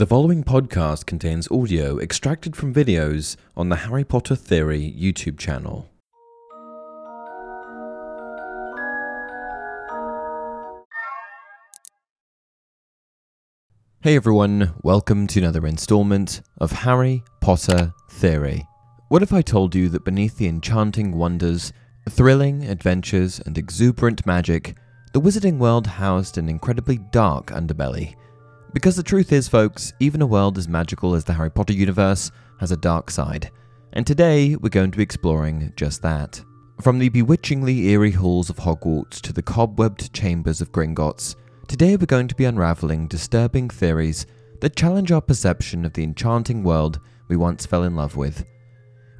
The following podcast contains audio extracted from videos on the Harry Potter Theory YouTube channel. Hey everyone, welcome to another installment of Harry Potter Theory. What if I told you that beneath the enchanting wonders, thrilling adventures, and exuberant magic, the Wizarding World housed an incredibly dark underbelly? Because the truth is, folks, even a world as magical as the Harry Potter universe has a dark side, and today we're going to be exploring just that. From the bewitchingly eerie halls of Hogwarts to the cobwebbed chambers of Gringotts, today we're going to be unraveling disturbing theories that challenge our perception of the enchanting world we once fell in love with.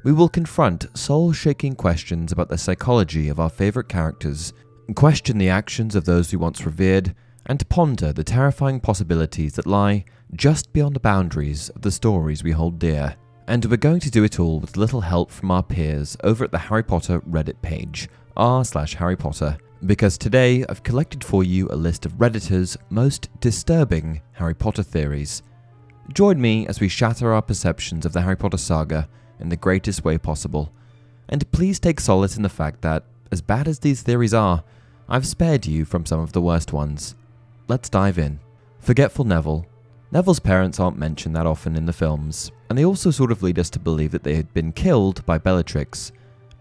We will confront soul-shaking questions about the psychology of our favourite characters, question the actions of those we once revered, and ponder the terrifying possibilities that lie just beyond the boundaries of the stories we hold dear. And we're going to do it all with little help from our peers over at the Harry Potter Reddit page, r/Harry Potter, because today I've collected for you a list of Redditors' most disturbing Harry Potter theories. Join me as we shatter our perceptions of the Harry Potter saga in the greatest way possible. And please take solace in the fact that, as bad as these theories are, I've spared you from some of the worst ones. Let's dive in. Forgetful Neville. Neville's parents aren't mentioned that often in the films, and they also sort of lead us to believe that they had been killed by Bellatrix.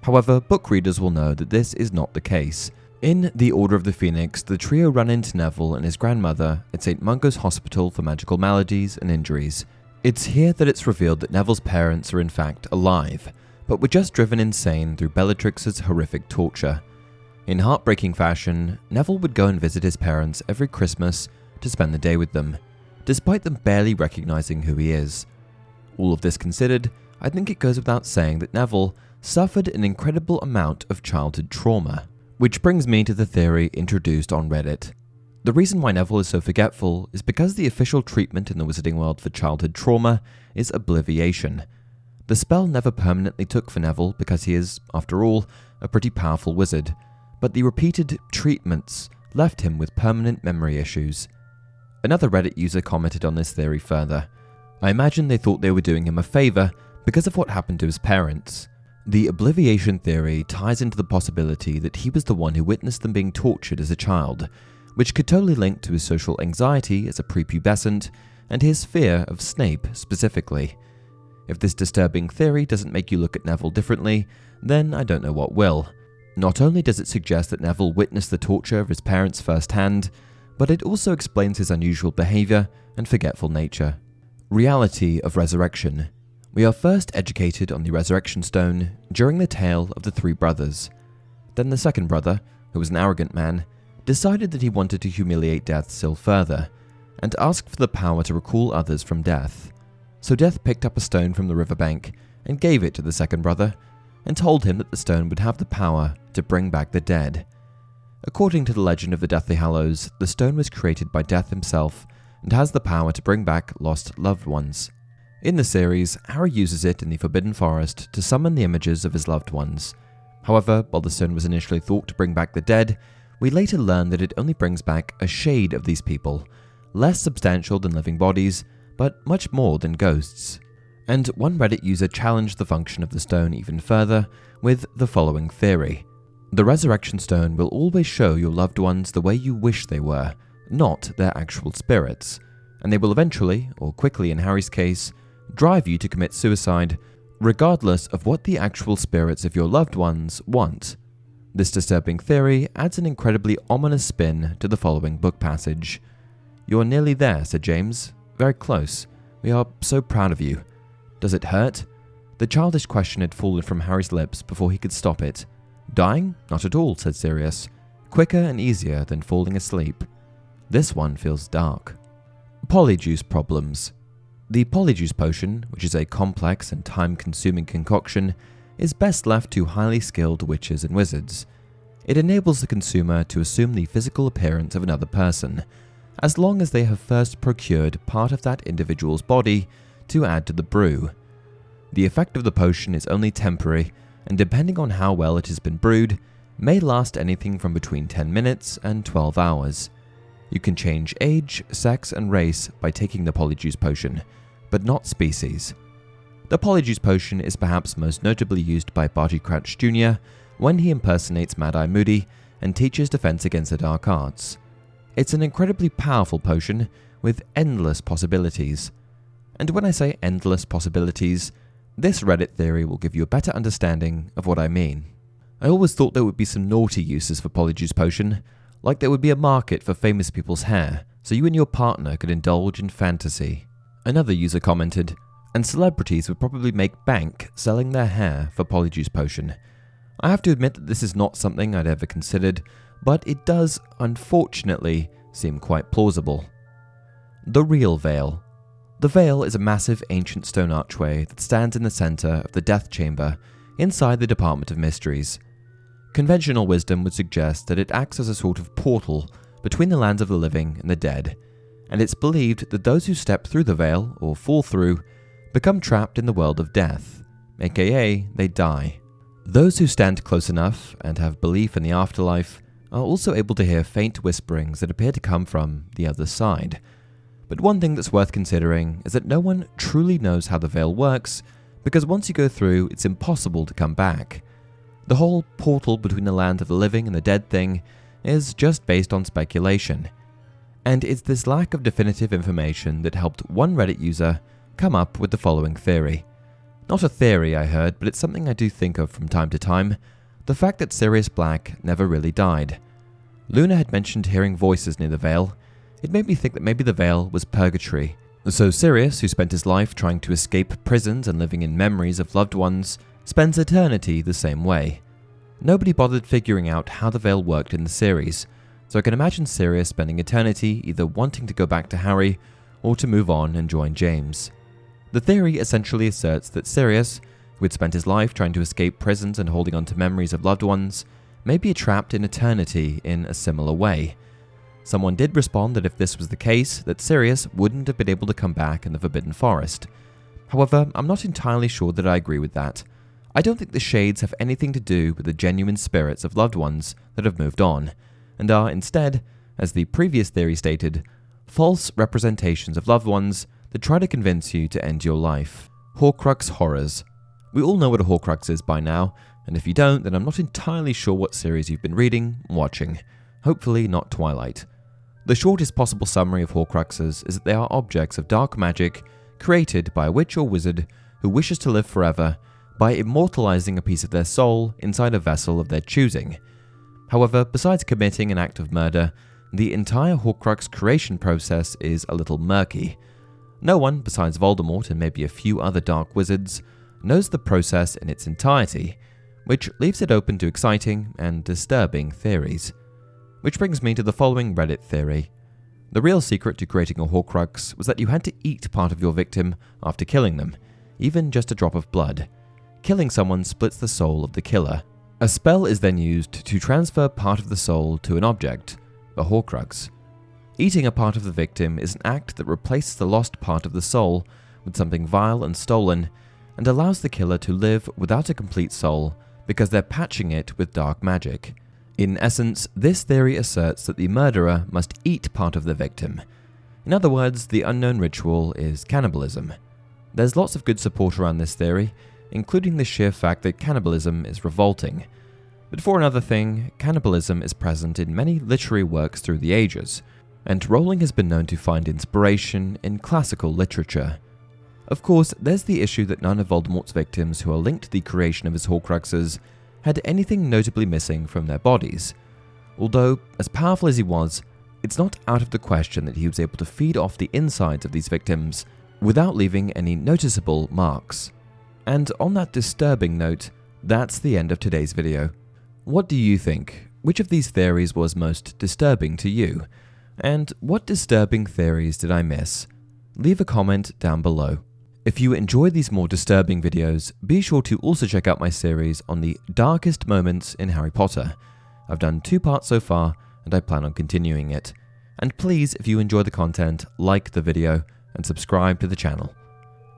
However, book readers will know that this is not the case. In The Order of the Phoenix, the trio run into Neville and his grandmother at St. Mungo's Hospital for Magical Maladies and Injuries. It's here that it's revealed that Neville's parents are in fact alive, but were just driven insane through Bellatrix's horrific torture. In heartbreaking fashion, Neville would go and visit his parents every Christmas to spend the day with them, despite them barely recognizing who he is. All of this considered, I think it goes without saying that Neville suffered an incredible amount of childhood trauma. Which brings me to the theory introduced on Reddit. The reason why Neville is so forgetful is because the official treatment in the Wizarding World for childhood trauma is Obliviation. The spell never permanently took for Neville because he is, after all, a pretty powerful wizard. But the repeated treatments left him with permanent memory issues. Another Reddit user commented on this theory further. I imagine they thought they were doing him a favor because of what happened to his parents. The Obliviation theory ties into the possibility that he was the one who witnessed them being tortured as a child, which could totally link to his social anxiety as a prepubescent and his fear of Snape specifically. If this disturbing theory doesn't make you look at Neville differently, then I don't know what will. Not only does it suggest that Neville witnessed the torture of his parents firsthand, but it also explains his unusual behavior and forgetful nature. Reality of Resurrection. We are first educated on the Resurrection Stone during the tale of the three brothers. Then the second brother, who was an arrogant man, decided that he wanted to humiliate Death still further, and asked for the power to recall others from death. So Death picked up a stone from the riverbank and gave it to the second brother, and told him that the stone would have the power to bring back the dead. According to the legend of the Deathly Hallows, the stone was created by Death himself and has the power to bring back lost loved ones. In the series, Harry uses it in the Forbidden Forest to summon the images of his loved ones. However, while the stone was initially thought to bring back the dead, we later learn that it only brings back a shade of these people, less substantial than living bodies, but much more than ghosts. And one Reddit user challenged the function of the stone even further with the following theory. The Resurrection Stone will always show your loved ones the way you wish they were, not their actual spirits, and they will eventually, or quickly in Harry's case, drive you to commit suicide, regardless of what the actual spirits of your loved ones want. This disturbing theory adds an incredibly ominous spin to the following book passage. "You're nearly there," said James. "Very close. We are so proud of you. Does it hurt?" The childish question had fallen from Harry's lips before he could stop it. "Dying? Not at all," said Sirius. "Quicker and easier than falling asleep. This one feels dark." Polyjuice Problems. The Polyjuice Potion, which is a complex and time-consuming concoction, is best left to highly skilled witches and wizards. It enables the consumer to assume the physical appearance of another person, as long as they have first procured part of that individual's body to add to the brew. The effect of the potion is only temporary, and depending on how well it has been brewed, may last anything from between 10 minutes and 12 hours. You can change age, sex, and race by taking the Polyjuice Potion, but not species. The Polyjuice Potion is perhaps most notably used by Barty Crouch Jr. when he impersonates Mad-Eye Moody and teaches Defense Against the Dark Arts. It's an incredibly powerful potion with endless possibilities. And when I say endless possibilities, this Reddit theory will give you a better understanding of what I mean. I always thought there would be some naughty uses for Polyjuice Potion, like there would be a market for famous people's hair, so you and your partner could indulge in fantasy. Another user commented, and celebrities would probably make bank selling their hair for Polyjuice Potion. I have to admit that this is not something I'd ever considered, but it does, unfortunately, seem quite plausible. The Real Veil. The Veil is a massive ancient stone archway that stands in the center of the Death Chamber inside the Department of Mysteries. Conventional wisdom would suggest that it acts as a sort of portal between the lands of the living and the dead, and it's believed that those who step through the veil, or fall through, become trapped in the world of death, aka they die. Those who stand close enough and have belief in the afterlife are also able to hear faint whisperings that appear to come from the other side. But one thing that's worth considering is that no one truly knows how the veil works, because once you go through, it's impossible to come back. The whole portal between the land of the living and the dead thing is just based on speculation. And it's this lack of definitive information that helped one Reddit user come up with the following theory. Not a theory, I heard, but it's something I do think of from time to time. The fact that Sirius Black never really died. Luna had mentioned hearing voices near the veil. It made me think that maybe the veil was purgatory. So Sirius, who spent his life trying to escape prisons and living in memories of loved ones, spends eternity the same way. Nobody bothered figuring out how the veil worked in the series, so I can imagine Sirius spending eternity either wanting to go back to Harry or to move on and join James. The theory essentially asserts that Sirius, who had spent his life trying to escape prisons and holding on to memories of loved ones, may be trapped in eternity in a similar way. Someone did respond that if this was the case, that Sirius wouldn't have been able to come back in the Forbidden Forest. However, I'm not entirely sure that I agree with that. I don't think the shades have anything to do with the genuine spirits of loved ones that have moved on, and are instead, as the previous theory stated, false representations of loved ones that try to convince you to end your life. Horcrux horrors. We all know what a Horcrux is by now, and if you don't, then I'm not entirely sure what series you've been reading, watching. Hopefully not Twilight. The shortest possible summary of Horcruxes is that they are objects of dark magic created by a witch or wizard who wishes to live forever by immortalizing a piece of their soul inside a vessel of their choosing. However, besides committing an act of murder, the entire Horcrux creation process is a little murky. No one, besides Voldemort and maybe a few other dark wizards, knows the process in its entirety, which leaves it open to exciting and disturbing theories. Which brings me to the following Reddit theory. The real secret to creating a Horcrux was that you had to eat part of your victim after killing them, even just a drop of blood. Killing someone splits the soul of the killer. A spell is then used to transfer part of the soul to an object, a Horcrux. Eating a part of the victim is an act that replaces the lost part of the soul with something vile and stolen, and allows the killer to live without a complete soul because they're patching it with dark magic. In essence, this theory asserts that the murderer must eat part of the victim. In other words, the unknown ritual is cannibalism. There's lots of good support around this theory, including the sheer fact that cannibalism is revolting. But for another thing, cannibalism is present in many literary works through the ages, and Rowling has been known to find inspiration in classical literature. Of course, there's the issue that none of Voldemort's victims who are linked to the creation of his Horcruxes had anything notably missing from their bodies. Although, as powerful as he was, it's not out of the question that he was able to feed off the insides of these victims without leaving any noticeable marks. And on that disturbing note, that's the end of today's video. What do you think? Which of these theories was most disturbing to you? And what disturbing theories did I miss? Leave a comment down below. If you enjoy these more disturbing videos, be sure to also check out my series on the darkest moments in Harry Potter. I've done 2 parts so far, and I plan on continuing it. And please, if you enjoy the content, like the video and subscribe to the channel.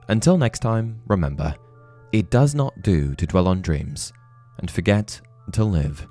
Until next time, remember, it does not do to dwell on dreams, and forget to live.